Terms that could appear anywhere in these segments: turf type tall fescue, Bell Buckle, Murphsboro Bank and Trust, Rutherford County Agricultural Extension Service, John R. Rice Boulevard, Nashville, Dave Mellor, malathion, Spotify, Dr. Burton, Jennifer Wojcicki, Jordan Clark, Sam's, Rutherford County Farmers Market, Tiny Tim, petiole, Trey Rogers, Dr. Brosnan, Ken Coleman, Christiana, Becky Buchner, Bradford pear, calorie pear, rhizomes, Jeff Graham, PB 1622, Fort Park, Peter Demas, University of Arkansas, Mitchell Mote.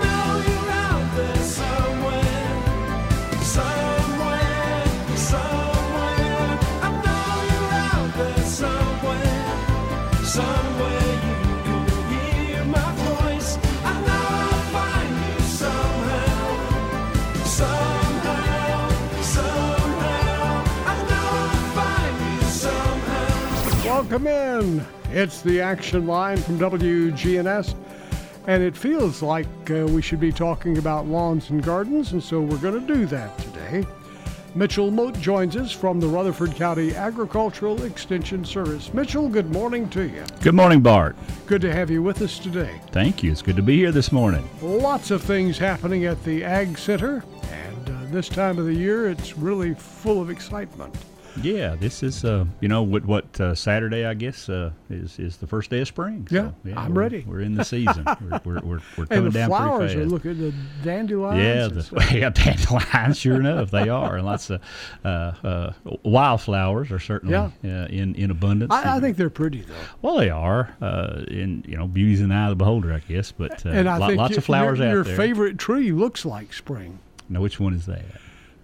know you're out there somewhere. I know you're out there somewhere. You can hear my voice. I know I'll find you somehow. Welcome in. It's the Action Line from WGNS, and it feels like we should be talking about lawns and gardens, and so we're going to do that today. Mitchell Mote joins us from the Rutherford County Agricultural Extension Service. Mitchell, good morning to you. Good morning, Bart. Good to have you with us today. Thank you. It's good to be here this morning. Lots of things happening at the Ag Center, and this time of the year, it's really full of excitement. Yeah, this is, Saturday, I guess, is the first day of spring. So, yeah, I'm ready. We're in the season. We're coming down pretty fast. And the flowers are looking, the dandelions. Yeah, dandelions, sure enough, they are. And lots of wildflowers are certainly in abundance. I think they're pretty, though. Well, they are. Beauty's in the eye of the beholder, I guess. But lots of flowers out there. Your favorite tree looks like spring. Now, which one is that?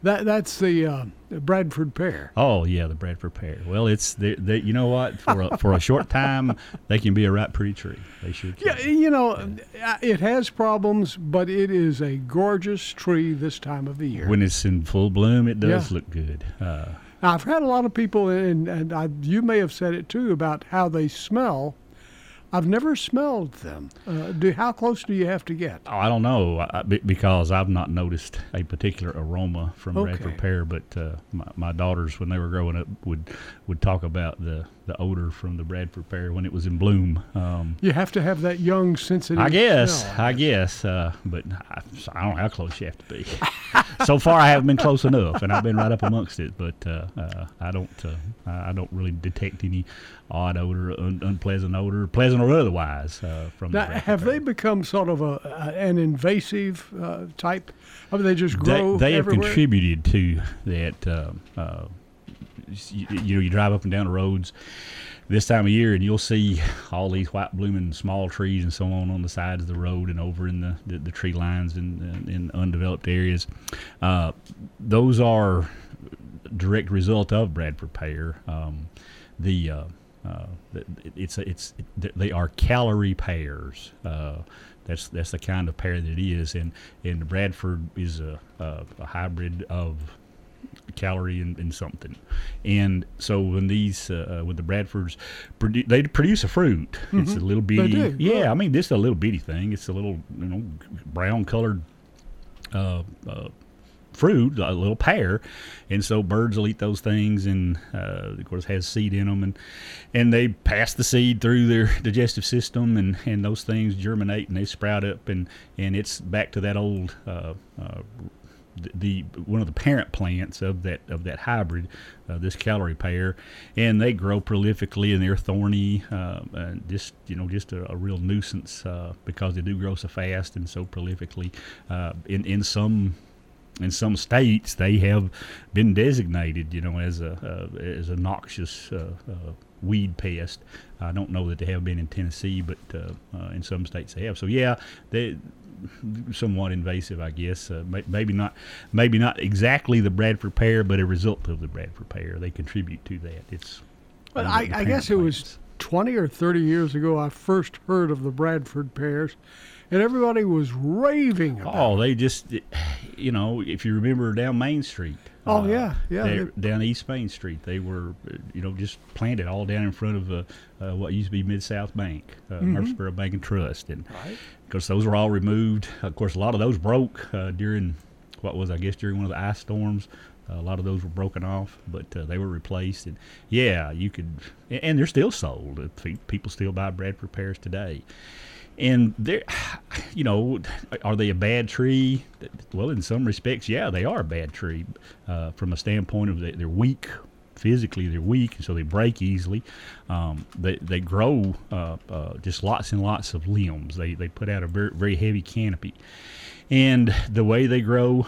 That's the Bradford pear. Oh yeah, the Bradford pear. Well, it's they, you know what? For a short time, they can be a right pretty tree. They should. Yeah, it has problems, but it is a gorgeous tree this time of the year. When it's in full bloom, it does look good. I've had a lot of people, and you may have said it too, about how they smell. I've never smelled them. How close do you have to get? Oh, I don't know, because I've not noticed a particular aroma from Bradford pear, but my daughters, when they were growing up, would talk about the odor from the Bradford pear when it was in bloom. You have to have that young, sensitive smell. But I don't know how close you have to be. So far, I haven't been close enough, and I've been right up amongst it, but I don't really detect any odd odor, unpleasant odor, pleasant or otherwise. Have they become sort of an invasive type? I mean, they just grow. They have everywhere? Contributed to that. You drive up and down the roads this time of year, and you'll see all these white blooming small trees and so on the sides of the road and over in the tree lines in undeveloped areas. Those are direct result of Bradford pear. They are calorie pears. That's the kind of pear that it is, and Bradford is a hybrid of calorie and something, and so when these the Bradfords they produce a fruit. Mm-hmm. It's a little bitty. They do. Yeah, I mean this is a little bitty thing. It's a little brown colored fruit, a little pear, and so birds will eat those things, and of course has seed in them, and they pass the seed through their digestive system, and those things germinate and they sprout up, and it's back to that old. The one of the parent plants of that hybrid, this calorie pear, and they grow prolifically, and they're thorny, and just a real nuisance because they do grow so fast and so prolifically. In some states, they have been designated, as a noxious weed pest. I don't know that they have been in Tennessee, but in some states they have. So yeah, they. Somewhat invasive, I guess. Maybe not exactly the Bradford pear, but a result of the Bradford pear. They contribute to that. I guess it was 20 or 30 years ago I first heard of the Bradford pears, and everybody was raving about it. They just, if you remember down Main Street. Down East Main Street, they were, just planted all down in front of what used to be Mid-South Bank, Murphsboro Bank and Trust, and because those were all removed. Of course, a lot of those broke during one of the ice storms. A lot of those were broken off, but they were replaced. And yeah, you could, and they're still sold. People still buy Bradford pears today. And they're, are they a bad tree? Well, in some respects, yeah, they are a bad tree from a standpoint of they're weak physically they're weak, and so they break easily. They grow just lots and lots of limbs. They put out a very, very heavy canopy, and the way they grow,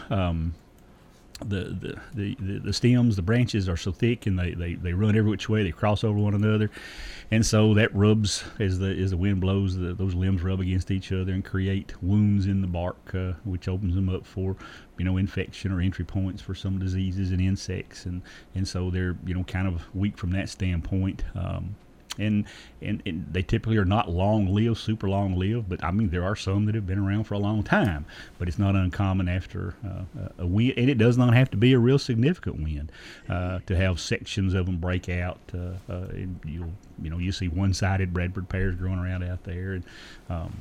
the stems, the branches are so thick, and they run every which way. They cross over one another, and so that rubs as the wind blows. Those limbs rub against each other and create wounds in the bark, which opens them up for infection or entry points for some diseases and insects, and so they're kind of weak from that standpoint. And they typically are not long-lived, super long-lived, but, there are some that have been around for a long time. But it's not uncommon after a wind, and it does not have to be a real significant wind, to have sections of them break out. You see one-sided Bradford pears growing around out there, and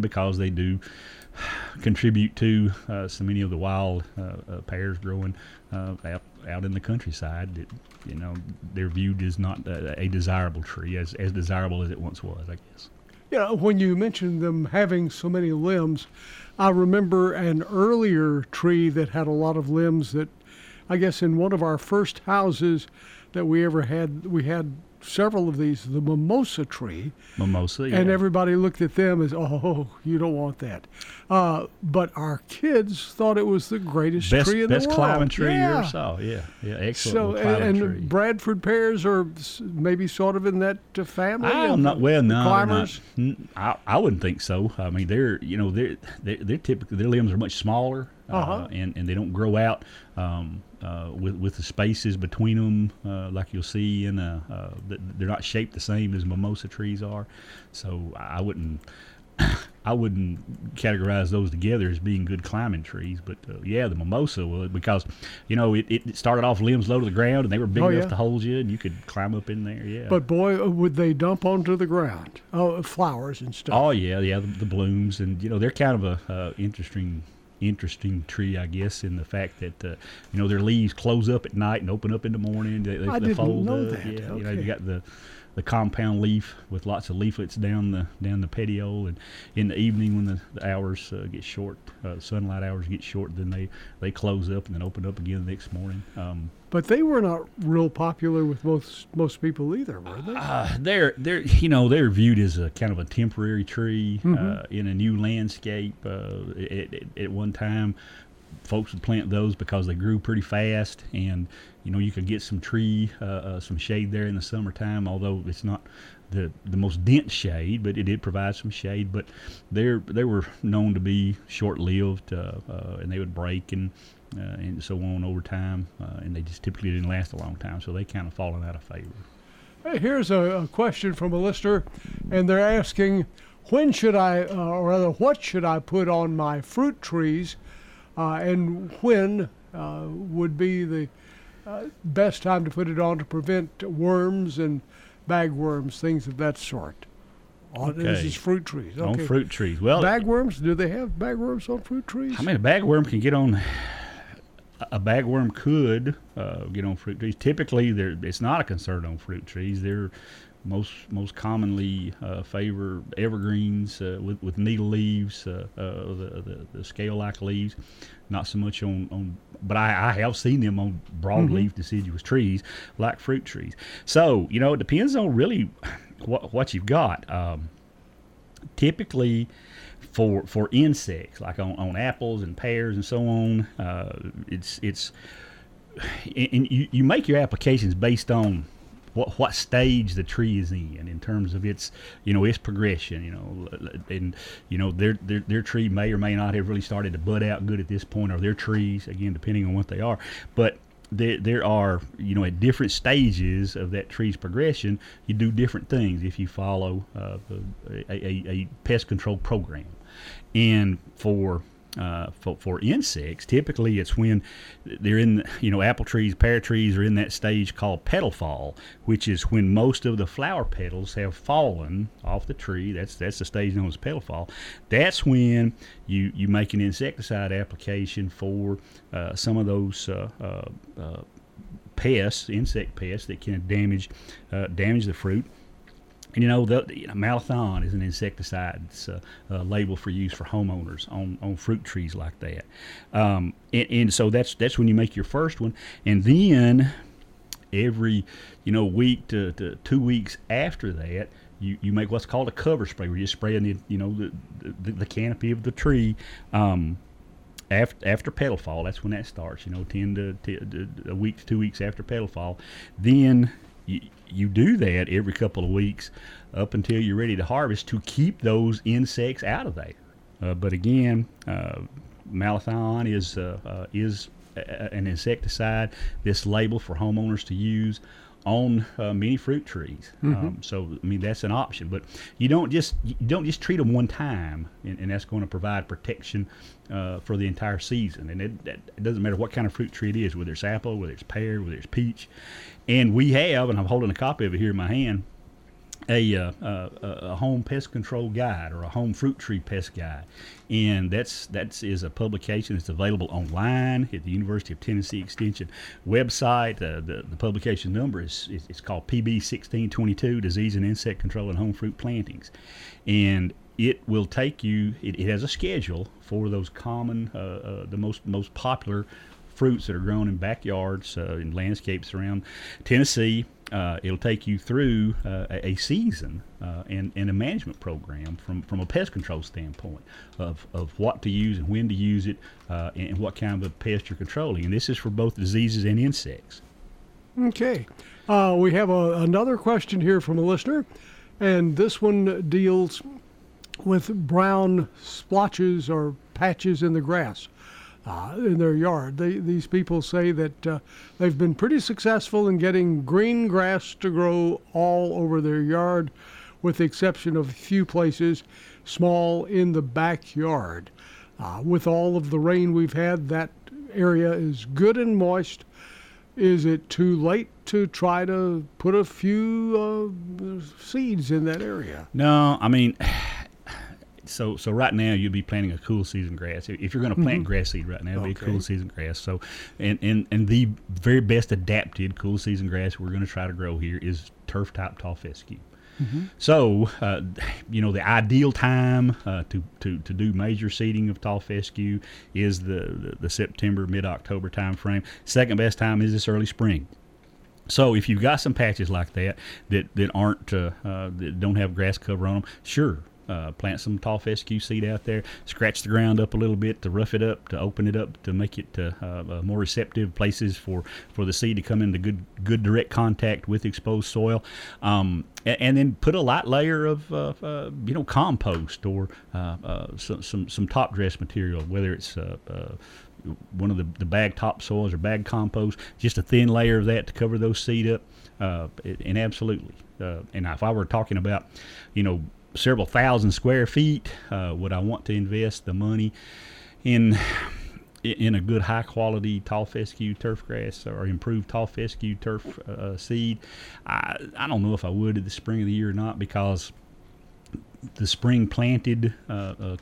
because they do contribute to so many of the wild pears growing out in the countryside, that they're viewed as not a desirable tree, as desirable as it once was, I guess. Yeah, when you mentioned them having so many limbs, I remember an earlier tree that had a lot of limbs that, I guess, in one of our first houses that we ever had, we had several of these, the mimosa tree. Mimosa, yeah. And everybody looked at them as, oh, you don't want that. But our kids thought it was the greatest tree in the world. Best climbing tree you ever saw, yeah. Yeah, excellent climbing tree. And Bradford pears are maybe sort of in that family? Climbers? I wouldn't think so. They're typically, their limbs are much smaller. And they don't grow out with the spaces between them, like you'll see in they're not shaped the same as mimosa trees are, so I wouldn't categorize those together as being good climbing trees, but the mimosa would, because it started off limbs low to the ground, and they were big enough to hold you, and you could climb up in there. Yeah. But boy, would they dump onto the ground flowers and stuff. Oh yeah, the blooms, and they're kind of a interesting tree, I guess, in the fact that their leaves close up at night and open up in the morning. They fold know up. That. Yeah, okay. You got the compound leaf with lots of leaflets down the petiole, and in the evening when the hours get short, sunlight hours get short, then they close up and then open up again the next morning. But they were not real popular with most people either, were they? They're viewed as a kind of a temporary tree in a new landscape. At one time, folks would plant those because they grew pretty fast, and you could get some tree, some shade there in the summertime. Although it's not the most dense shade, but it did provide some shade. But they were known to be short-lived, and they would break and so on over time, and they just typically didn't last a long time, so they kind of fallen out of favor. Hey, here's a question from a listener, and they're asking, what should I put on my fruit trees, and when would be the best time to put it on to prevent worms and bagworms, things of that sort? Okay. This is fruit trees. Okay. On fruit trees. Well, bagworms, do they have bagworms on fruit trees? A bagworm can get on... A bagworm could get on fruit trees. Typically, it's not a concern on fruit trees. They're most commonly favor evergreens with needle leaves, the scale-like leaves. Not so much on but I have seen them on broadleaf deciduous trees, like fruit trees. So, it depends on really what you've got. Typically, for insects, like on apples and pears and so on, it's and you make your applications based on what stage the tree is in terms of its its progression, and their tree may or may not have really started to bud out good at this point, or their trees, again, depending on what they are. But there are, at different stages of that tree's progression, you do different things if you follow a pest control program. And for insects, typically it's when they're in, apple trees, pear trees are in that stage called petal fall, which is when most of the flower petals have fallen off the tree. That's the stage known as petal fall. That's when you make an insecticide application for some of those pests, insect pests that can damage the fruit. And malathion is an insecticide. It's a label for use for homeowners on fruit trees like that. And so that's when you make your first one. And then every, week to 2 weeks after that, you make what's called a cover spray, where you're spraying the canopy of the tree. After petal fall, that's when that starts. 10 to a week to 2 weeks after petal fall, then. You do that every couple of weeks up until you're ready to harvest to keep those insects out of there. But again, malathion is an insecticide that's labeled for homeowners to use on many fruit trees. Mm-hmm. So that's an option, but you don't just treat them one time, and that's going to provide protection for the entire season. And it doesn't matter what kind of fruit tree it is, whether it's apple, whether it's pear, whether it's peach. And we have, and I'm holding a copy of it here in my hand, a home pest control guide, or a home fruit tree pest guide, and that is a publication that's available online at the University of Tennessee Extension website. The publication number is called PB 1622, Disease and Insect Control in Home Fruit Plantings, and it will take you. It has a schedule for those common, the most popular fruits that are grown in backyards in landscapes around Tennessee. It'll take you through a season and a management program from a pest control standpoint of what to use and when to use it and what kind of a pest you're controlling. And this is for both diseases and insects. Okay. We have another question here from a listener, and this one deals with brown splotches or patches in the grass. In their yard. These people say that they've been pretty successful in getting green grass to grow all over their yard, with the exception of a few places, small in the backyard. With all of the rain we've had, that area is good and moist. Is it too late to try to put a few seeds in that area? No, So right now you'll be planting a cool season grass. If you're going to plant grass seed right now, it'll be a cool season grass. So, and the very best adapted cool season grass we're going to try to grow here is turf type tall fescue. Mm-hmm. So, the ideal time to do major seeding of tall fescue is the September, mid-October time frame. Second best time is this early spring. So if you've got some patches like that aren't that don't have grass cover on them, sure. Plant some tall fescue seed out there. Scratch the ground up a little bit to rough it up, to open it up, to make it more receptive places for the seed to come into good direct contact with exposed soil. And then put a light layer of compost or some top dress material, whether it's one of the bag topsoils or bag compost, just a thin layer of that to cover those seed up. And absolutely. And if I were talking about, several thousand square feet, would I want to invest the money in a good high quality tall fescue turf grass or improved tall fescue turf seed? I don't know if I would at the spring of the year or not, because the spring planted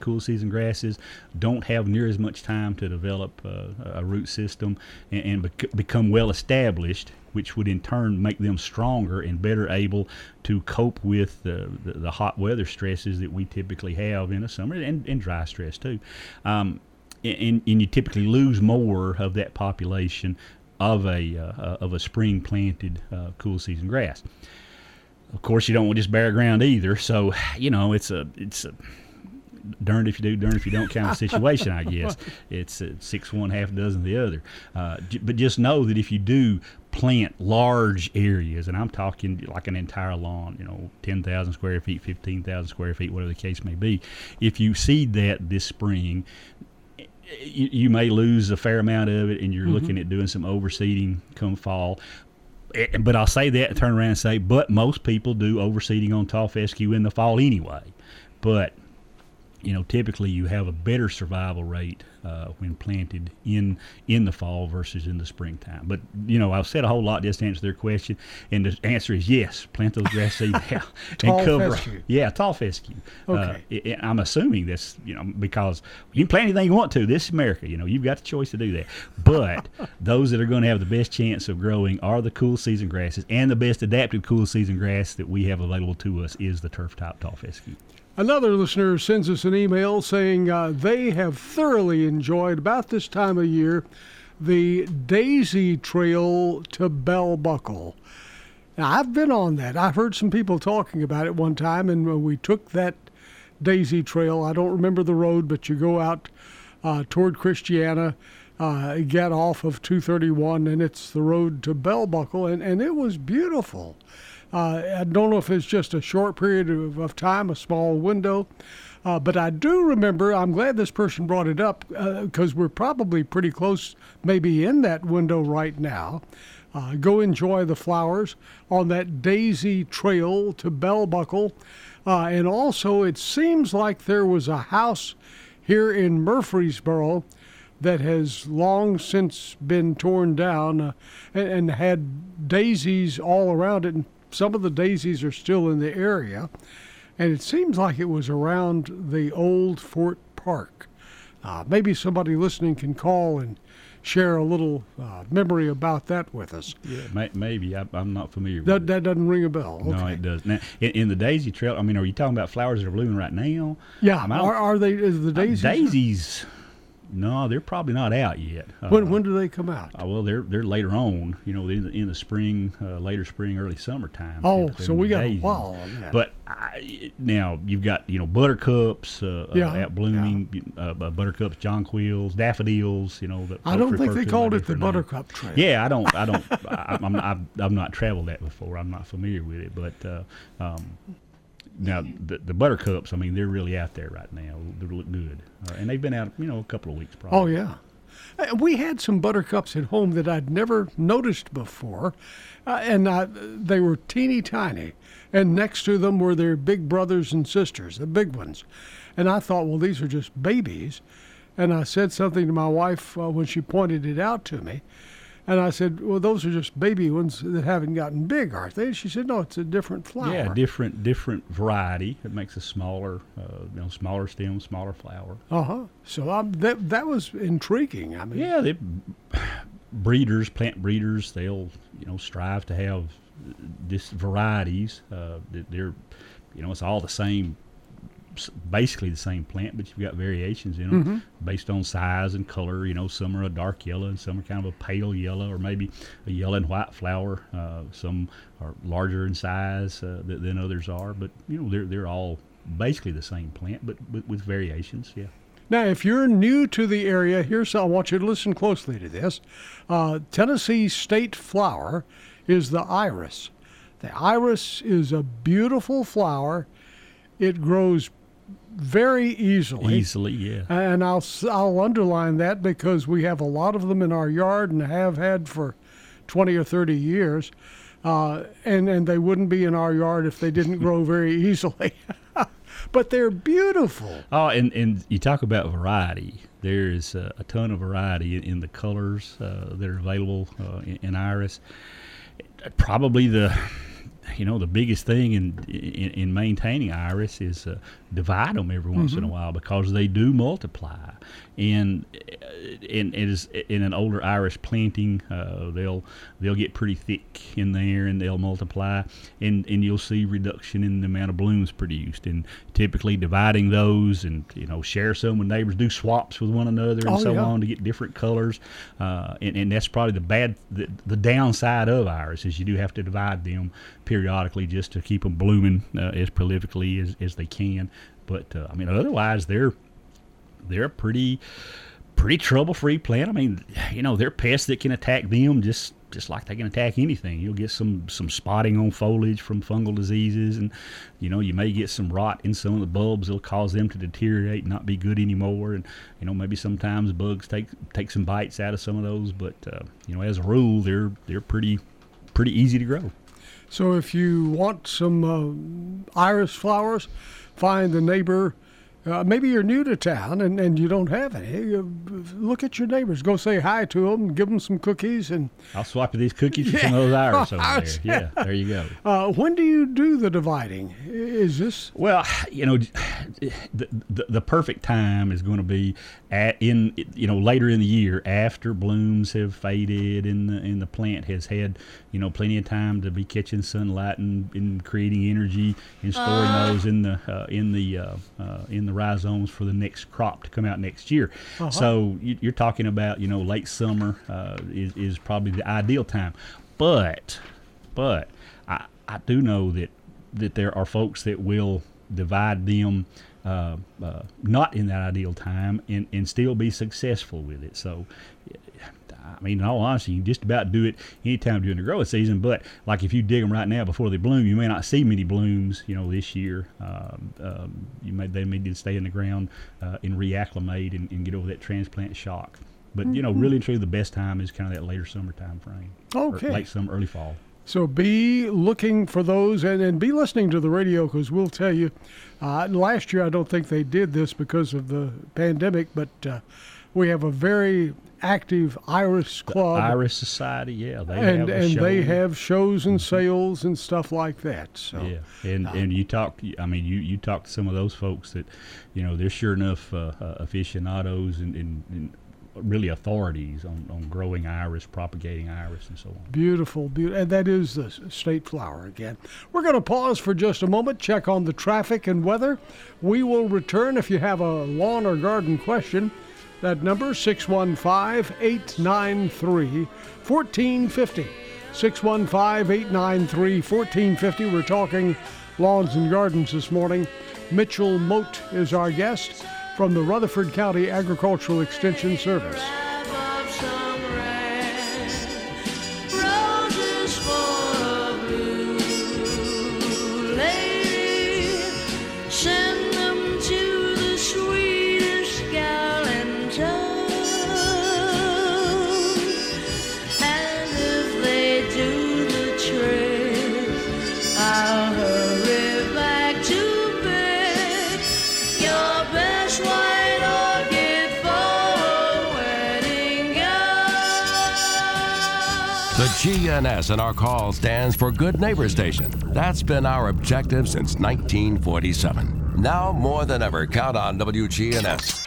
cool season grasses don't have near as much time to develop a root system and become well established, which would in turn make them stronger and better able to cope with the hot weather stresses that we typically have in the summer, and dry stress too. And you typically lose more of that population of a spring planted cool season grass. Of course, you don't want just bare ground either. So, it's a darned if you do, darned if you don't kind of situation, I guess. It's 6-1, half dozen the other. But just know that if you do plant large areas, and I'm talking like an entire lawn, 10,000 square feet, 15,000 square feet, whatever the case may be, if you seed that this spring, you may lose a fair amount of it, and you're looking at doing some overseeding come fall. But I'll say that and turn around and say, but most people do overseeding on tall fescue in the fall anyway. But, typically you have a better survival rate when planted in the fall versus in the springtime. But, I've said a whole lot just to answer their question. And the answer is yes, plant those grass seeds out and cover fescue. Yeah, tall fescue. Okay. I'm assuming that's, because you can plant anything you want to. This is America. You've got the choice to do that. But those that are going to have the best chance of growing are the cool season grasses, and the best adapted cool season grass that we have available to us is the turf type tall fescue. Another listener sends us an email saying they have thoroughly enjoyed, about this time of year, the Daisy Trail to Bell Buckle. Now, I've been on that. I heard some people talking about it one time, and we took that Daisy Trail. I don't remember the road, but you go out toward Christiana, get off of 231, and it's the road to Bell Buckle, and it was beautiful. I don't know if it's just a short period of time, a small window, but I do remember, I'm glad this person brought it up, because we're probably pretty close, maybe in that window right now. Go enjoy the flowers on that Daisy Trail to Bell Buckle. And also, it seems like there was a house here in Murphsboro that has long since been torn down and had daisies all around it. And some of the daisies are still in the area. And it seems like it was around the old Fort Park. Maybe somebody listening can call and share a little memory about that with us. Yeah, maybe. I'm not familiar with that. That doesn't ring a bell. Okay. No, it doesn't. Now, in the Daisy Trail, I mean, are you talking about flowers that are blooming right now? Yeah. Are they? Is the daisies? Daisies. No, they're probably not out yet. When do they come out? Well, they're later on. You know, in the spring, later spring, early summertime. Oh, so we got a while on that. But now you've got buttercups out blooming, buttercups, jonquils, daffodils. You know, I don't think they called it the buttercup trail. Yeah, I don't. I've not traveled that before. I'm not familiar with it, but. Now, the buttercups, I mean, they're really out there right now. They look good. And they've been out, a couple of weeks probably. Oh, yeah. We had some buttercups at home that I'd never noticed before. And they were teeny tiny. And next to them were their big brothers and sisters, the big ones. And I thought, well, these are just babies. And I said something to my wife when she pointed it out to me. And I said, well, those are just baby ones that haven't gotten big, aren't they? She said, no, it's a different flower. Yeah, different variety. It makes a smaller, smaller stem, smaller flower. Uh-huh. So that was intriguing. I mean, yeah, plant breeders, they'll, strive to have these varieties. They're, it's all the same. Basically the same plant, but you've got variations in them based on size and color. Some are a dark yellow and some are kind of a pale yellow, or maybe a yellow and white flower. Some are larger in size than others are, but they're all basically the same plant, but with variations. Yeah. Now, if you're new to the area, I want you to listen closely to this. Tennessee state flower is the iris. The iris is a beautiful flower. It grows very easily. Easily, yeah. And I'll underline that because we have a lot of them in our yard and have had for 20 or 30 years. And they wouldn't be in our yard if they didn't grow very easily. But they're beautiful. Oh, and you talk about variety. There is a ton of variety in the colors that are available in iris. Probably the biggest thing in maintaining iris is divide them every once in a while because they do multiply. And it is in an older iris planting, they'll get pretty thick in there and they'll multiply, and you'll see reduction in the amount of blooms produced. And typically dividing those and share some with neighbors, do swaps with one another and on to get different colors. And that's probably the downside of iris is you do have to divide them periodically just to keep them blooming as prolifically as they can. But otherwise they're pretty trouble-free plant. I mean, they're pests that can attack them just like they can attack anything. You'll get some spotting on foliage from fungal diseases, and you may get some rot in some of the bulbs that'll cause them to deteriorate and not be good anymore. And maybe sometimes bugs take some bites out of some of those. But as a rule, they're pretty easy to grow. So if you want some iris flowers, find the neighbor. Maybe you're new to town and you don't have any. Look at your neighbors. Go say hi to them. Give them some cookies. And I'll swap you these cookies for some of those iris over there. Yeah, there you go. When do you do the dividing? Is this? Well, the perfect time is going to be later in the year after blooms have faded and the plant has had plenty of time to be catching sunlight and creating energy and storing those in the rhizomes for the next crop to come out next year. Uh-huh. So you're talking about, you know, late summer is probably the ideal time. But I do know that there are folks that will divide them not in that ideal time and still be successful with it. So, I mean, in all honesty, you can just about do it anytime during the growing season. But like if you dig them right now before they bloom, you may not see many blooms, you know, this year. They may just stay in the ground and reacclimate and get over that transplant shock. But, you know, really and truly the best time is kind of that later summer time frame. Okay. Late summer, early fall. So be looking for those and be listening to the radio, because we'll tell you, last year I don't think they did this because of the pandemic, but we have a very active Iris Club. The Iris Society, yeah. They have shows and sales and stuff like that. So. Yeah, and you talk to some of those folks that, you know, they're sure enough aficionados and really authorities on growing iris, propagating iris, and so on. Beautiful. And that is the state flower again. We're going to pause for just a moment, check on the traffic and weather. We will return. If you have a lawn or garden question, that number 615-893-1450. 615-893-1450. We're talking lawns and gardens this morning. Mitchell Mote is our guest from the Rutherford County Agricultural Extension Service. WGNS and our call stands for Good Neighbor Station. That's been our objective since 1947. Now more than ever, count on WGNS.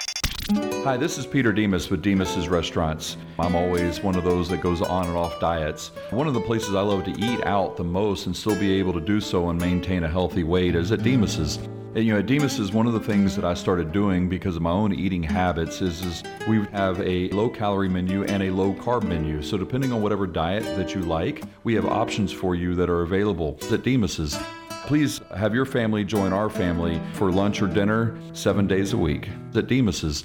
Hi, this is Peter Demas with Demas's Restaurants. I'm always one of those that goes on and off diets. One of the places I love to eat out the most and still be able to do so and maintain a healthy weight is at Demas's. And, you know, at Demas's, one of the things that I started doing because of my own eating habits is we have a low-calorie menu and a low-carb menu. So depending on whatever diet that you like, we have options for you that are available at Demas's. Please have your family join our family for lunch or dinner 7 days a week at Demas's.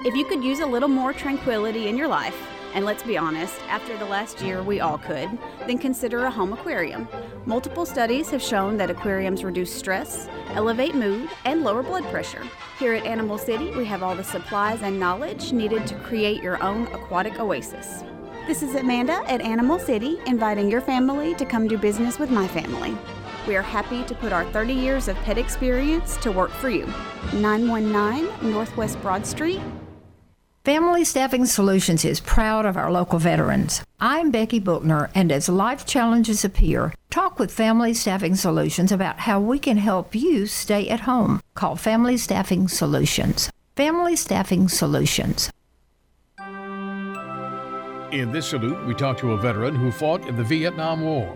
If you could use a little more tranquility in your life, and let's be honest, after the last year we all could, then consider a home aquarium. Multiple studies have shown that aquariums reduce stress, elevate mood, and lower blood pressure. Here at Animal City, we have all the supplies and knowledge needed to create your own aquatic oasis. This is Amanda at Animal City, inviting your family to come do business with my family. We are happy to put our 30 years of pet experience to work for you. 919 Northwest Broad Street. Family Staffing Solutions is proud of our local veterans. I'm Becky Buchner, and as life challenges appear, talk with Family Staffing Solutions about how we can help you stay at home. Call Family Staffing Solutions. Family Staffing Solutions. In this salute, we talk to a veteran who fought in the Vietnam War.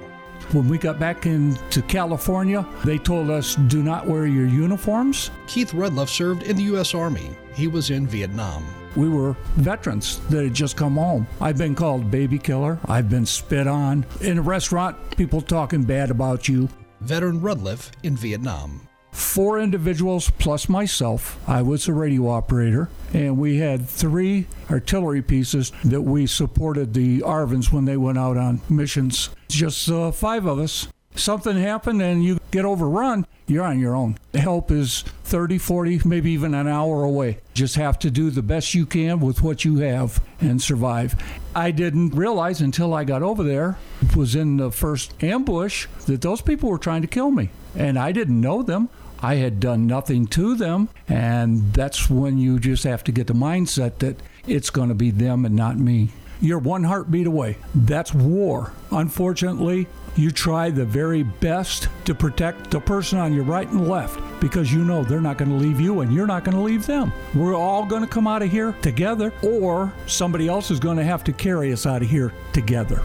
When we got back into California, they told us, do not wear your uniforms. Keith Rudloff served in the U.S. Army. He was in Vietnam. We were veterans that had just come home. I've been called baby killer. I've been spit on. In a restaurant, people talking bad about you. Veteran Rudliff in Vietnam. 4 individuals plus myself. I was a radio operator, and we had 3 artillery pieces that we supported the Arvins when they went out on missions. Just 5 of us. Something happened and you get overrun, you're on your own. Help is 30, 40, maybe even an hour away. Just have to do the best you can with what you have and survive. I didn't realize until I got over there, it was in the first ambush, that those people were trying to kill me. And I didn't know them. I had done nothing to them. And that's when you just have to get the mindset that it's going to be them and not me. You're 1 heartbeat away. That's war. Unfortunately, you try the very best to protect the person on your right and left, because you know they're not going to leave you and you're not going to leave them. We're all going to come out of here together, or somebody else is going to have to carry us out of here together.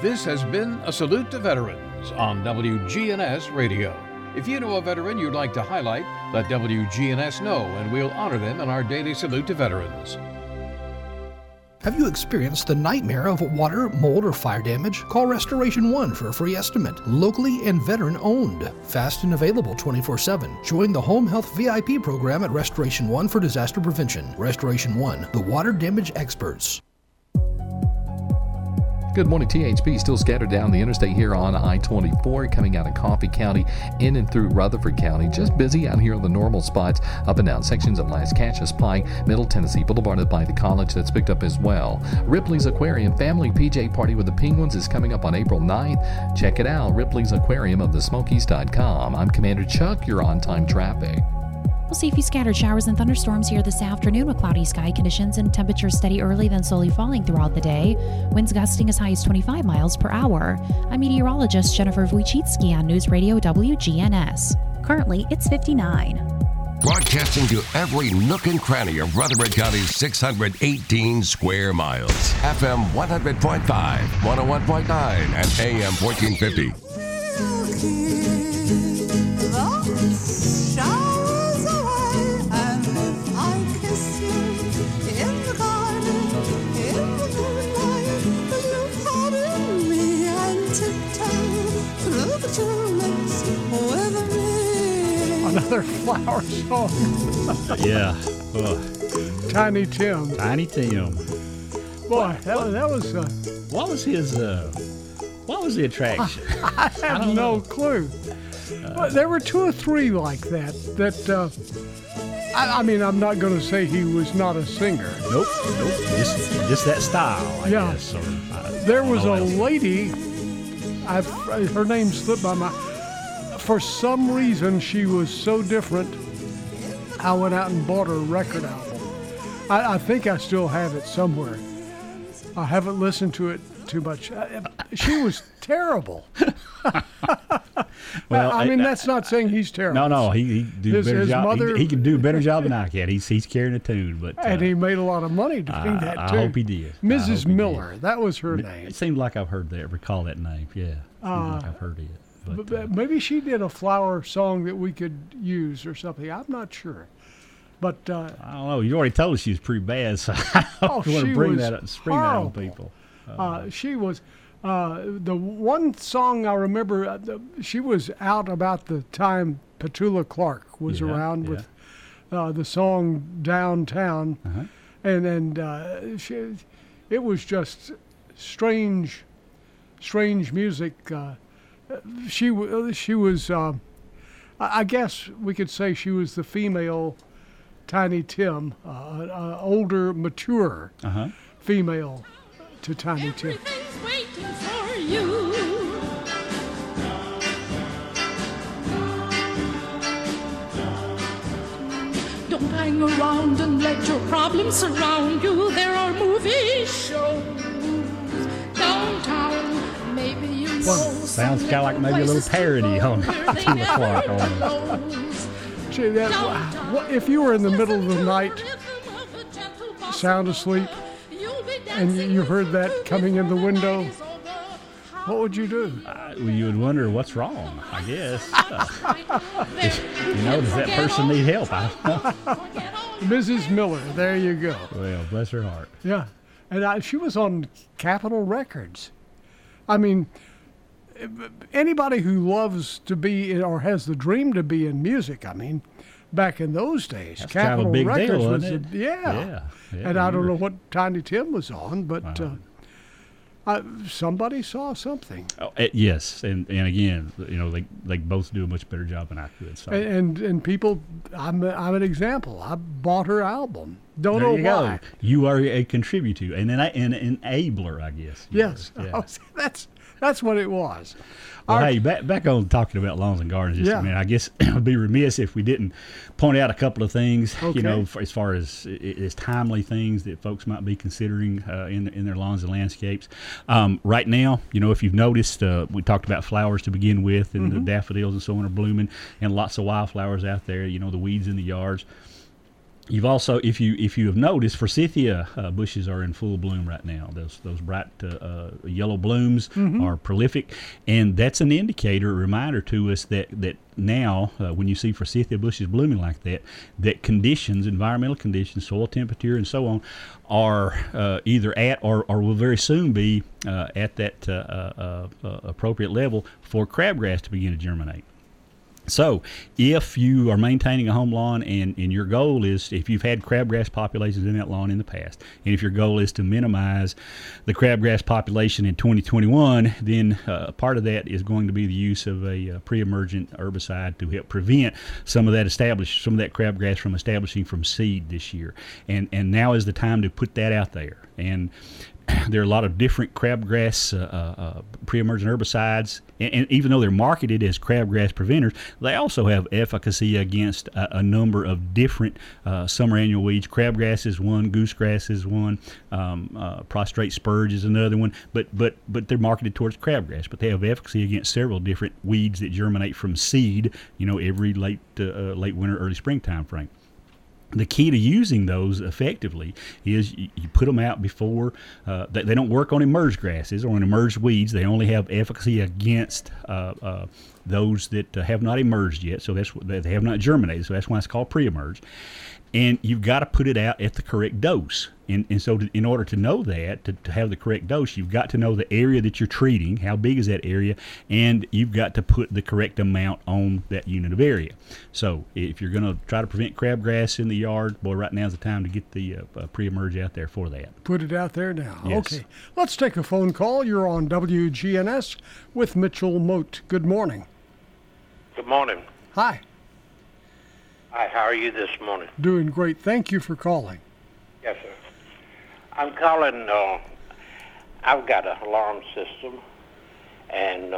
This has been a salute to veterans on WGNS Radio. If you know a veteran you'd like to highlight, let WGNS know and we'll honor them in our daily salute to veterans. Have you experienced the nightmare of water, mold, or fire damage? Call Restoration One for a free estimate. Locally and veteran-owned. Fast and available 24/7. Join the Home Health VIP program at Restoration One for disaster prevention. Restoration One, the water damage experts. Good morning. THP still scattered down the interstate here on I-24 coming out of Coffee County in and through Rutherford County. Just busy out here on the normal spots up and down sections of Las Caches, Pike, Middle Tennessee Boulevard by the college. That's picked up as well. Ripley's Aquarium Family PJ Party with the Penguins is coming up on April 9th. Check it out. Ripley's Aquarium of the Smokies.com. I'm Commander Chuck. Your on-time traffic. We'll see a few scattered showers and thunderstorms here this afternoon with cloudy sky conditions and temperatures steady early then slowly falling throughout the day. Winds gusting as high as 25 miles per hour. I'm meteorologist Jennifer Wojcicki on News Radio WGNS. Currently, it's 59. Broadcasting to every nook and cranny of Rutherford County's 618 square miles. FM 100.5, 101.9, and AM 1450. Another flower song. Yeah. Ugh. Tiny Tim. Tiny Tim. Boy, that was. What was the attraction? I have no clue. But there were two or three like that. I mean, I'm not going to say he was not a singer. Nope. Just that style. I guess. There was a lady. Her name slipped by my. For some reason, she was so different, I went out and bought her record album. I think I still have it somewhere. I haven't listened to it too much. She was terrible. Well, I mean, that's not saying he's terrible. No, he do his, better his job. Mother, he can do a better job than I can. He's carrying a tune, but and he made a lot of money doing that too. I hope he did. Mrs. Miller, that was her name. It seemed like I've heard that. Recall that name, yeah. Seems like I've heard it. But maybe she did a flower song that we could use or something. I'm not sure. But I don't know. You already told us she was pretty bad, so I don't want to bring that up on people. She was the one song I remember. She was out about the time Petula Clark was around with the song Downtown, and it was just strange music. She was, I guess we could say she was the female Tiny Tim, an older, mature female to Tiny Tim. Everything's waiting for you. Don't hang around and let your problems surround you. There are movie shows downtown, maybe. Well, sounds kind of like maybe a little parody on 2 o'clock. If you were in the middle of the night, sound asleep, and you heard that coming in the window, what would you do? You would wonder what's wrong, I guess. Does that person need help? Mrs. Miller, there you go. Well, bless her heart. Yeah, and she was on Capitol Records. I mean, anybody who loves to be in, or has the dream to be in music, I mean, back in those days, that's Capitol kind of a big Records deal, was it? Yeah. And I don't know what Tiny Tim was on, but somebody saw something. Oh, yes, and again, you know, they both do a much better job than I could. So. And people, I'm an example. I bought her album. Don't there know you why. Go. You are a contributor and an enabler, I guess. Yes, yeah. That's what it was. Well, hey, back on talking about lawns and gardens just a minute. I guess it would be remiss if we didn't point out a couple of things, as far as timely things that folks might be considering in their lawns and landscapes. Right now, you know, if you've noticed, we talked about flowers to begin with, and the daffodils and so on are blooming, and lots of wildflowers out there, you know, the weeds in the yards. You've also, if you have noticed, forsythia bushes are in full bloom right now. Those bright yellow blooms mm-hmm. are prolific, and that's an indicator, a reminder to us that now when you see forsythia bushes blooming like that, that conditions, environmental conditions, soil temperature, and so on, are either at or will very soon be at that appropriate level for crabgrass to begin to germinate. So if you are maintaining a home lawn and your goal is, if you've had crabgrass populations in that lawn in the past, and if your goal is to minimize the crabgrass population in 2021, then part of that is going to be the use of a pre-emergent herbicide to help prevent some of that crabgrass from establishing from seed this year. And now is the time to put that out there. And there are a lot of different crabgrass pre-emergent herbicides, and even though they're marketed as crabgrass preventers, they also have efficacy against a number of different summer annual weeds. Crabgrass is one, goosegrass is one, prostrate spurge is another one, but they're marketed towards crabgrass, but they have efficacy against several different weeds that germinate from seed, every late winter, early spring time frame. The key to using those effectively is you put them out before they don't work on emerged grasses or on emerged weeds. They only have efficacy against those that have not emerged yet, so that's what they have not germinated, so that's why it's called pre-emerge. And you've got to put it out at the correct dose. And so in order to know that, to have the correct dose, you've got to know the area that you're treating, how big is that area, and you've got to put the correct amount on that unit of area. So if you're going to try to prevent crabgrass in the yard, boy, right now's the time to get the pre-emerge out there for that. Put it out there now. Yes. Okay. Let's take a phone call. You're on WGNS with Mitchell Mote. Good morning. Good morning. Hi. Hi, how are you this morning? Doing great. Thank you for calling. Yes, sir. I'm calling, I've got an alarm system, and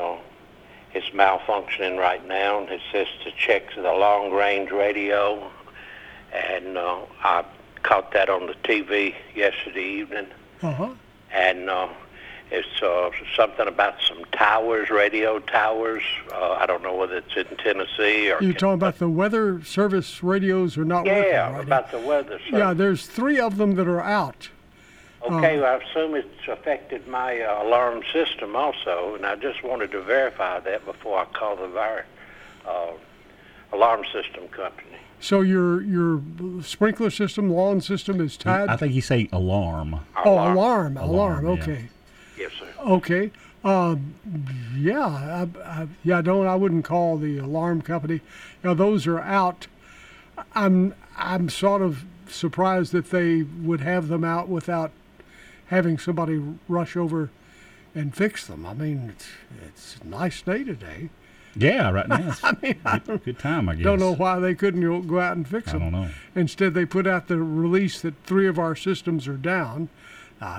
it's malfunctioning right now. It says to check the long-range radio, and I caught that on the TV yesterday evening. Uh-huh. And it's something about some towers, radio towers. I don't know whether it's in Tennessee or... You're talking about the weather service radios are not working. Yeah, right about now. The weather service. Yeah, there's three of them that are out. Okay, well, I assume it's affected my alarm system also, and I just wanted to verify that before I call the alarm system company. So your sprinkler system, lawn system is tied? I think he's saying alarm. Oh, alarm. Okay. Yeah. Yes, sir. Okay. I wouldn't call the alarm company. Now, those are out. I'm sort of surprised that they would have them out without having somebody rush over and fix them. I mean, it's a nice day today. Yeah, right now. I mean, good time, I guess. Don't know why they couldn't go out and fix them. I don't know. Instead, they put out the release that three of our systems are down.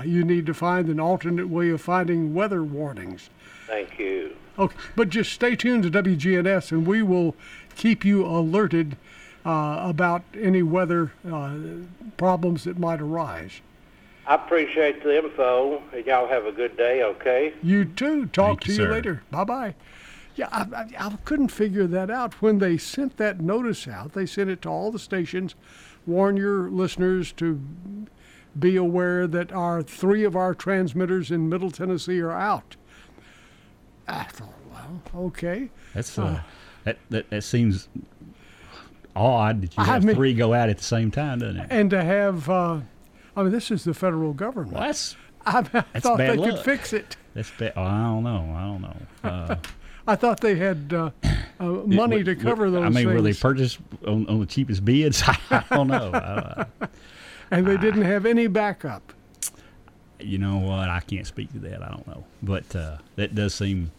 You need to find an alternate way of finding weather warnings. Thank you. Okay, but just stay tuned to WGNS, and we will keep you alerted about any weather problems that might arise. I appreciate the info. Y'all have a good day, okay? You too. Talk to you later. Bye-bye. Yeah, I couldn't figure that out. When they sent that notice out, they sent it to all the stations, warn your listeners to... be aware that three of our transmitters in Middle Tennessee are out. I thought, well, okay. That's that seems odd that you have three go out at the same time, doesn't it? And to have, this is the federal government. Well, I thought they could fix it. That's bad. Oh, I don't know. I thought they had money to cover those things. I mean, were they purchased on the cheapest bids? I don't know. And they didn't have any backup. You know what? I can't speak to that. I don't know. But that does seem,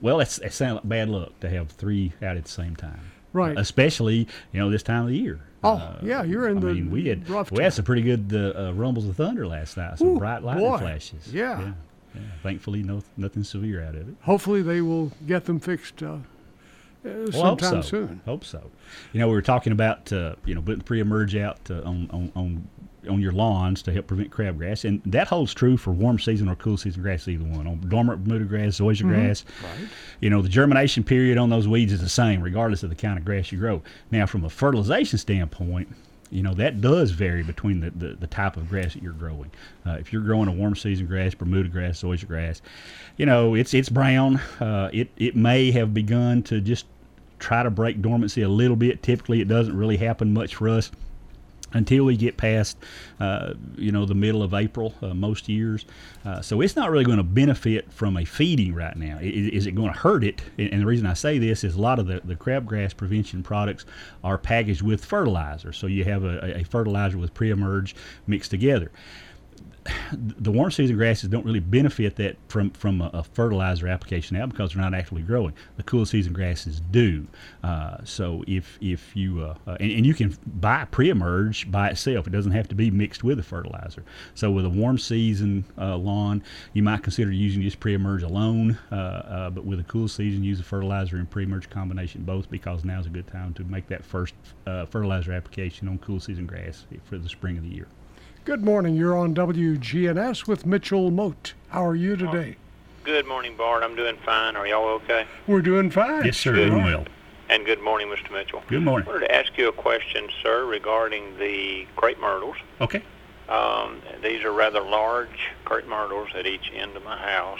well, it sounds like bad luck to have three out at the same time. Right. Especially, this time of the year. Oh, yeah, you're in the rough time. I mean, we had some pretty good rumbles of thunder last night, some bright lightning flashes. Yeah. Thankfully, nothing severe out of it. Hopefully they will get them fixed sometime soon. Hope so. We were talking about, putting pre-emerge out on your lawns to help prevent crabgrass, and that holds true for warm season or cool season grass, either one. On dormant Bermuda grass, zoysia grass, right. The germination period on those weeds is the same regardless of the kind of grass you grow. Now, from a fertilization standpoint, You know, that does vary between the type of grass that you're growing. If you're growing a warm season grass, Bermuda grass, zoysia grass, you know, it's brown. It may have begun to just try to break dormancy a little bit. Typically, it doesn't really happen much for us until we get past, the middle of April, most years. So it's not really going to benefit from a feeding right now. Is it going to hurt it? And the reason I say this is a lot of the crabgrass prevention products are packaged with fertilizer. So you have a fertilizer with pre-emerge mixed together. The warm season grasses don't really benefit that from a fertilizer application now because they're not actually growing. The cool season grasses do. So if you and you can buy pre-emerge by itself, it doesn't have to be mixed with a fertilizer. So with a warm season lawn, you might consider using just pre-emerge alone. But with a cool season, use a fertilizer and pre-emerge combination both, because now's a good time to make that first fertilizer application on cool season grass for the spring of the year. Good morning. You're on WGNS with Mitchell Mote. How are you today? Good morning, Bart. I'm doing fine. Are y'all okay? We're doing fine. Yes, sir. Doing well. And good morning, Mr. Mitchell. Good morning. I wanted to ask you a question, sir, regarding the crepe myrtles. Okay. These are rather large crepe myrtles at each end of my house.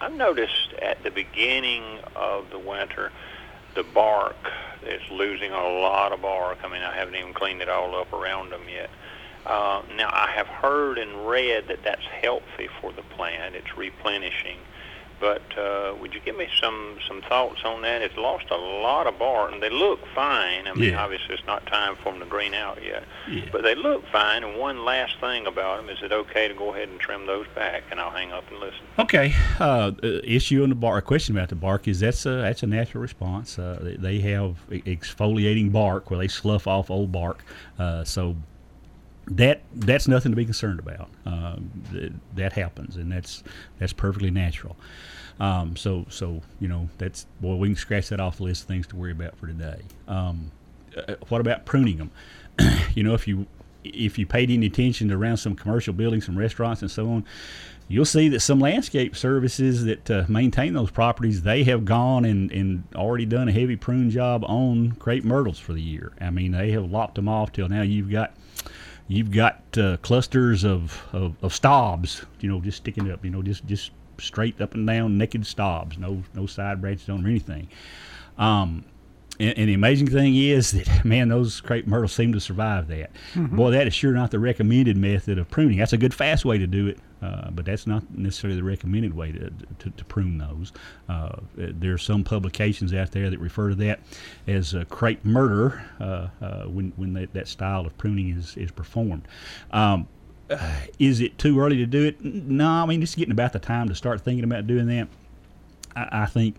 I've noticed at the beginning of the winter, the bark is losing a lot of bark. I mean, I haven't even cleaned it all up around them yet. Now, I have heard and read that that's healthy for the plant. It's replenishing. But would you give me some thoughts on that? It's lost a lot of bark, and they look fine. I mean, Obviously, it's not time for them to green out yet. Yeah. But they look fine, and one last thing about them, is it okay to go ahead and trim those back? And I'll hang up and listen. Okay. Issue on the bark, question about the bark is that's a natural response. They have exfoliating bark where they slough off old bark. So that's nothing to be concerned about. That happens, and that's perfectly natural. That's, boy, we can scratch that off the list of things to worry about for today. What about pruning them? You know, if you paid any attention to around some commercial buildings, some restaurants, and so on, you'll see that some landscape services that maintain those properties, they have gone and already done a heavy prune job on crepe myrtles for the year. I mean, they have lopped them off till now you've got clusters of stobs, you know, just sticking up, you know, just straight up and down, naked stobs, no side branches on them or anything. And the amazing thing is that, man, those crepe myrtles seem to survive that. Mm-hmm. Boy, that is sure not the recommended method of pruning. That's a good, fast way to do it, but that's not necessarily the recommended way to prune those. There are some publications out there that refer to that as a crepe murder when that style of pruning is performed. Is it too early to do it? No, I mean, it's getting about the time to start thinking about doing that. I think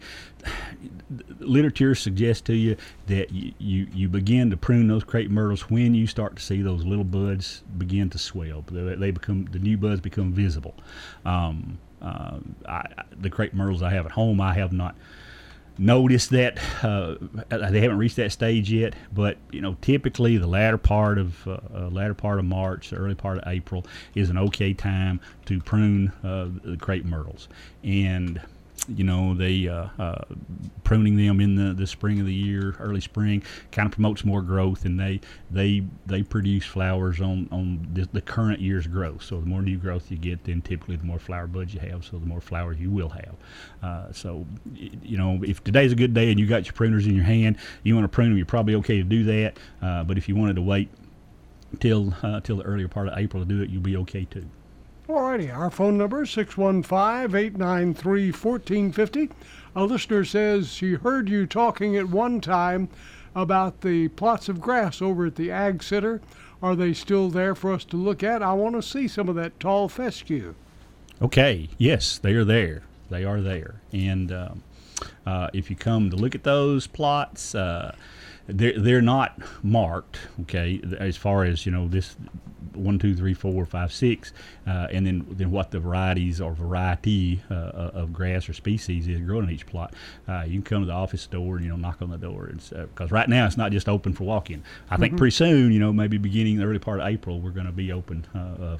literature suggests to you that you begin to prune those crepe myrtles when you start to see those little buds begin to swell. The new buds become visible. The crepe myrtles I have at home, I have not noticed that they haven't reached that stage yet. But you know, typically the latter part of March, the early part of April is an okay time to prune the crepe myrtles. And you know, they pruning them in the spring of the year, early spring, kind of promotes more growth, and they produce flowers on the current year's growth. So the more new growth you get, then typically the more flower buds you have, so the more flowers you will have. So, you know, if today's a good day and you got your pruners in your hand, you want to prune them, you're probably okay to do that. But if you wanted to wait till the earlier part of April to do it, you'll be okay too. Alrighty, our phone number, 615-893-1450. A listener says she heard you talking at one time about the plots of grass over at the Ag Center. Are they still there for us to look at? I want to see some of that tall fescue. Okay, yes, they are there. They are there. And if you come to look at those plots, they're not marked, okay, as far as, you know, this 1, 2, 3, 4, 5, 6, and then what the varieties or variety of grass or species is growing in each plot. You can come to the office door and, you know, knock on the door. Because right now it's not just open for walk-in. I think pretty soon, you know, maybe beginning the early part of April, we're going to be open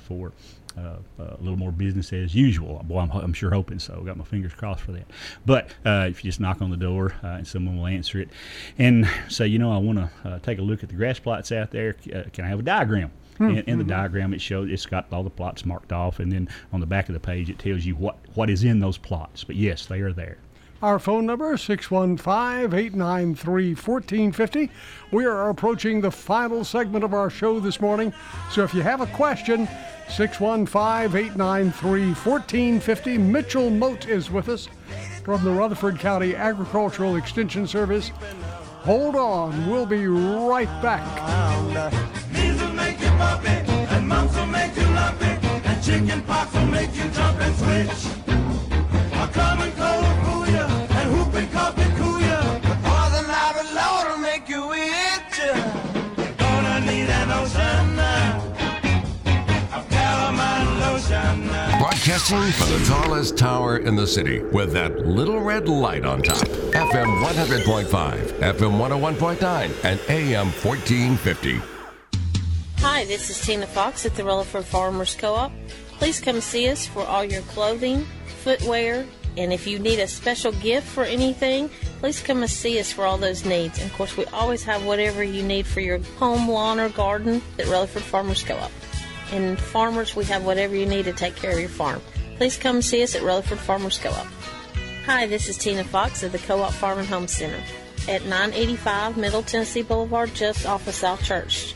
for a little more business as usual. Boy, I'm sure hoping so. Got my fingers crossed for that. But if you just knock on the door and someone will answer it and say, you know, I want to take a look at the grass plots out there. Can I have a diagram? In the diagram, it shows it's got all the plots marked off, and then on the back of the page, it tells you what is in those plots. But yes, they are there. Our phone number, 615-893-1450. We are approaching the final segment of our show this morning, so if you have a question, 615-893-1450. Mitchell Mote is with us from the Rutherford County Agricultural Extension Service. Hold on, we'll be right back. And mumps will make you lumpy, and chicken pox will make you jump and switch. A common cold will fool you, and whooping cough will cool you. But poison ivy load will make you itch. You're gonna need an ocean of calamine lotion. Broadcasting from the tallest tower in the city, with that little red light on top. FM 100.5, FM 101.9, and AM 1450. Hi, this is Tina Fox at the Rutherford Farmers Co-op. Please come see us for all your clothing, footwear, and if you need a special gift for anything, please come and see us for all those needs. And, of course, we always have whatever you need for your home, lawn, or garden at Rutherford Farmers Co-op. And farmers, we have whatever you need to take care of your farm. Please come see us at Rutherford Farmers Co-op. Hi, this is Tina Fox at the Co-op Farm and Home Center at 985 Middle Tennessee Boulevard, just off of South Church.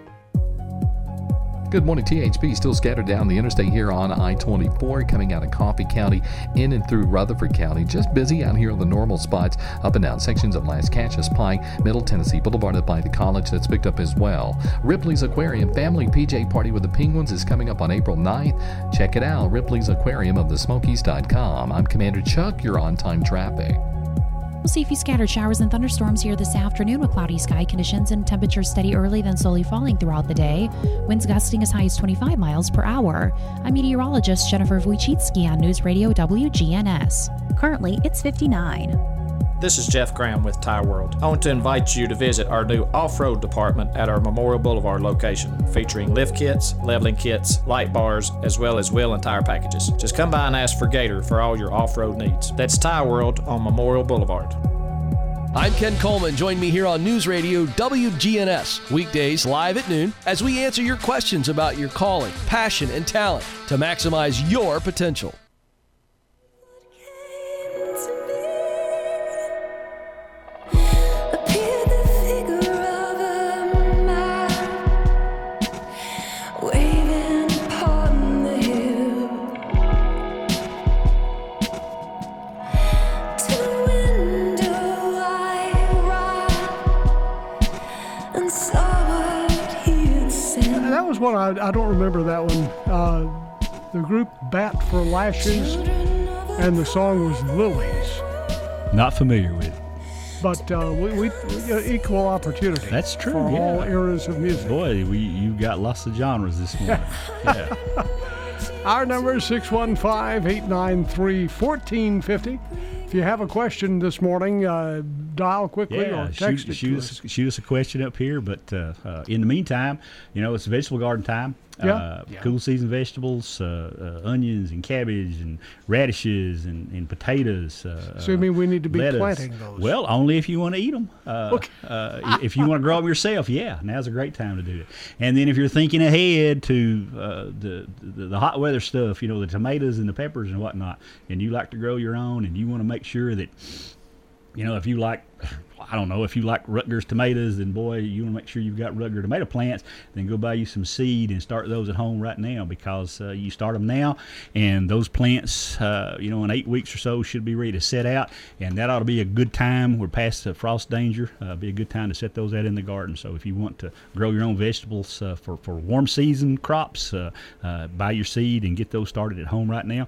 Good morning, THP. Still scattered down the interstate here on I-24, coming out of Coffee County, in and through Rutherford County. Just busy out here on the normal spots, up and down sections of Las Casas Pike, Middle Tennessee Boulevard up by the college. That's picked up as well. Ripley's Aquarium Family PJ Party with the Penguins is coming up on April 9th. Check it out, Ripley's Aquarium of the Smokies.com. I'm Commander Chuck, your on-time traffic. We'll see a few scattered showers and thunderstorms here this afternoon with cloudy sky conditions and temperatures steady early then slowly falling throughout the day. Winds gusting as high as 25 miles per hour. I'm meteorologist Jennifer Wojcicki on News Radio WGNS. Currently, it's 59. This is Jeff Graham with Tire World. I want to invite you to visit our new off-road department at our Memorial Boulevard location, featuring lift kits, leveling kits, light bars, as well as wheel and tire packages. Just come by and ask for Gator for all your off-road needs. That's Tire World on Memorial Boulevard. I'm Ken Coleman. Join me here on News Radio WGNS, weekdays live at noon, as we answer your questions about your calling, passion, and talent to maximize your potential. I don't remember that one. The group Bat for Lashes, and the song was Lilies. Not familiar with it. But we equal opportunity. That's true. For all eras of music. Boy, you got lots of genres this morning. Yeah. Our number is 615-893-1450. If you have a question this morning, dial quickly or text it to us. Shoot us a question up here. But in the meantime, you know, it's vegetable garden time. Cool season vegetables, onions and cabbage and radishes and potatoes. So you mean we need to be planting those? Well, only if you want to eat them. Okay. If you want to grow them yourself, now's a great time to do it. And then if you're thinking ahead to the hot weather stuff, you know, the tomatoes and the peppers and whatnot, and you like to grow your own and you want to make sure that you know, if you like, I don't know, if you like Rutgers tomatoes, then boy, you want to make sure you've got Rutgers tomato plants, then go buy you some seed and start those at home right now, because you start them now, and those plants, you know, in 8 weeks or so should be ready to set out, and that ought to be a good time. We're past the frost danger. Be a good time to set those out in the garden. So if you want to grow your own vegetables for warm season crops, buy your seed and get those started at home right now.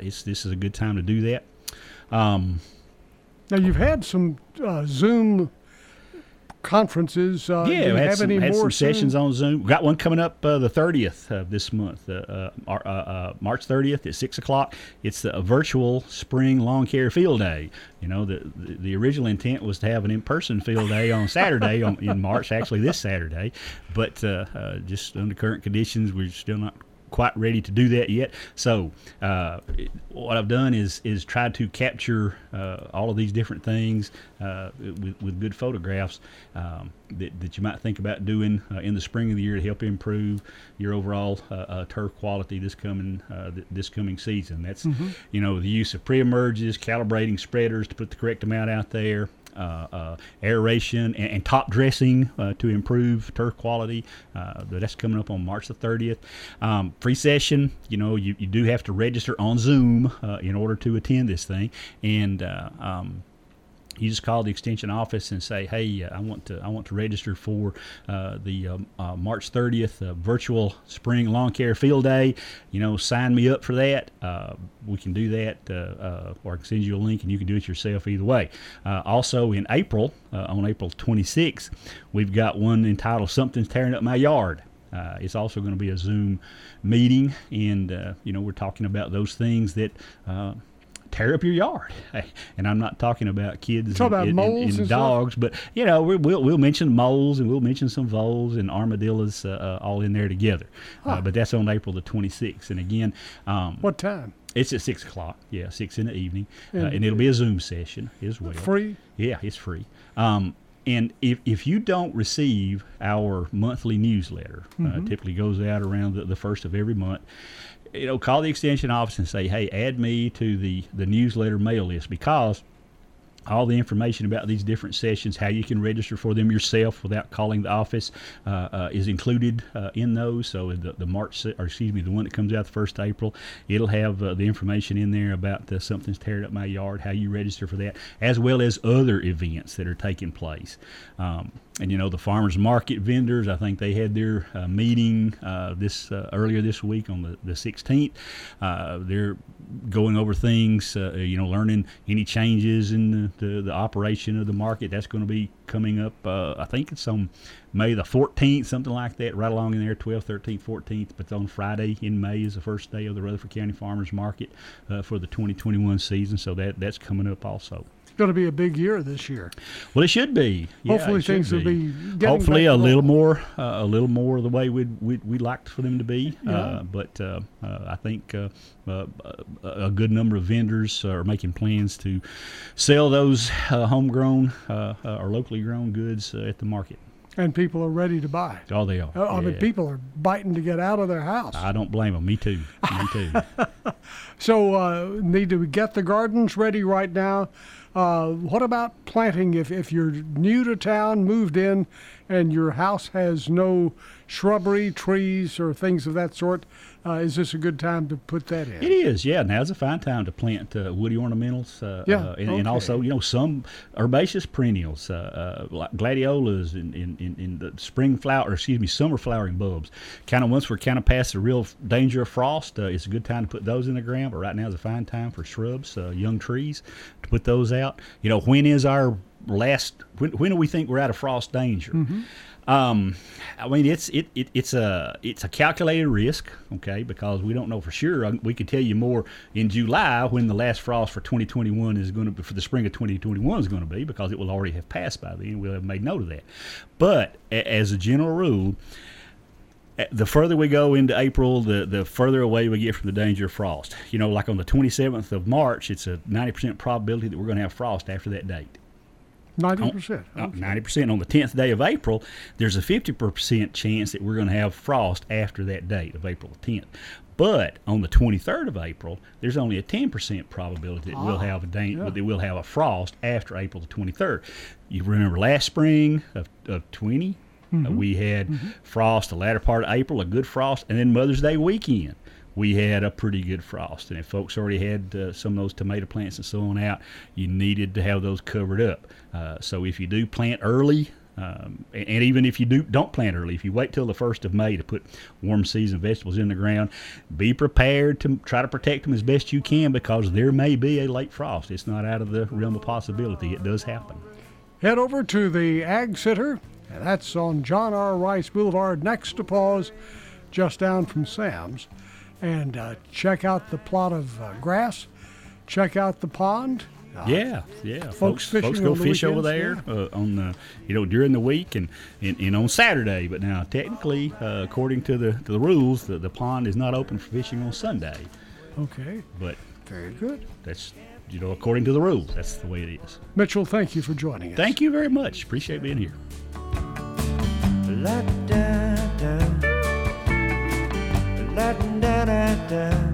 This is a good time to do that. Now, you've had some Zoom conferences. Yeah, we had some sessions on Zoom. We've got one coming up the 30th of this month, March 30th at 6 o'clock. It's a virtual spring lawn care field day. You know, the original intent was to have an in-person field day on Saturday in March, actually this Saturday. But just under current conditions, we're still not quite ready to do that yet. So what I've done is try to capture all of these different things with good photographs that you might think about doing in the spring of the year to help improve your overall turf quality this coming season. That's you know, the use of pre-emerges, calibrating spreaders to put the correct amount out there, aeration and top dressing to improve turf quality. That's coming up on March the 30th. Free session. You know, you do have to register on Zoom in order to attend this thing, and you just call the extension office and say, "Hey, I want to register for the March 30th virtual spring lawn care field day. You know, sign me up for that." We can do that, or I can send you a link and you can do it yourself either way. Also in April, on April 26th, we've got one entitled "Something's Tearing Up My Yard." It's also going to be a Zoom meeting, and you know, we're talking about those things that tear up your yard. And I'm not talking about kids and dogs, but you know, we'll mention moles, and we'll mention some voles and armadillos all in there together. But that's on April the 26th. And again, what time? It's at 6 o'clock. Yeah, 6 in the evening, and it'll be a Zoom session as well. Free? Yeah, it's free. And if you don't receive our monthly newsletter, typically goes out around the first of every month, you know, call the extension office and say, "Hey, add me to the newsletter mail list," because all the information about these different sessions, how you can register for them yourself without calling the office, is included in those. So the one that comes out the 1st of April, it'll have the information in there about "Something's Tearing Up My Yard," how you register for that, as well as other events that are taking place. And you know, the farmers market vendors, I think they had their meeting earlier this week on the 16th. They're going over things, you know, learning any changes in the operation of the market. That's going to be coming up, I think it's on May the 14th, something like that, right along in there, 12th, 13th, 14th. But on Friday in May is the first day of the Rutherford County Farmers Market for the 2021 season. So that's coming up also. Going to be a big year this year. Well, it should be. Yeah, hopefully things will be getting hopefully a little more the way we'd like for them to be. Yeah. But I think a good number of vendors are making plans to sell those homegrown or locally grown goods at the market. And people are ready to buy. Oh, they are. I mean, people are biting to get out of their house. I don't blame them. Me too. Me too. So need to get the gardens ready right now. What about planting if you're new to town, moved in, and your house has no shrubbery, trees, or things of that sort? Is this a good time to put that in? It is, yeah. Now's a fine time to plant woody ornamentals. And also, you know, some herbaceous perennials, like gladiolas and the summer flowering bulbs. Kind of once we're kind of past the real danger of frost, it's a good time to put those in the ground. But right now is a fine time for shrubs, young trees, to put those out. You know, when do we think we're out of frost danger? I mean, it's a calculated risk, okay, because we don't know for sure. We could tell you more in July when the last frost for 2021 is going to be, for the spring of 2021 is going to be, because it will already have passed by then. We'll have made note of that. But as a general rule, the further we go into April, the further away we get from the danger of frost. You know, like on the 27th of March, it's a 90% probability that we're going to have frost after that date. 90%. 90%. On the 10th day of April, there's a 50% chance that we're going to have frost after that date of April 10th. But on the 23rd of April, there's only a 10% probability that we'll have a frost after April the 23rd. You remember last spring of 20, we had frost the latter part of April, a good frost, and then Mother's Day weekend, we had a pretty good frost. And if folks already had some of those tomato plants and so on out, you needed to have those covered up. So if you do plant early, and even if you don't plant early, if you wait till the 1st of May to put warm season vegetables in the ground, be prepared to try to protect them as best you can, because there may be a late frost. It's not out of the realm of possibility. It does happen. Head over to the Ag Center, and that's on John R. Rice Boulevard next to Paws, just down from Sam's, and check out the plot of grass, check out the pond. Folks go fish over there on the, during the week and on Saturday. But now technically, according to the rules, the pond is not open for fishing on Sunday. Okay. But very good. That's according to the rules, that's the way it is. Mitchell, thank you for joining us. Thank you very much. Appreciate being here. La da da da da da da.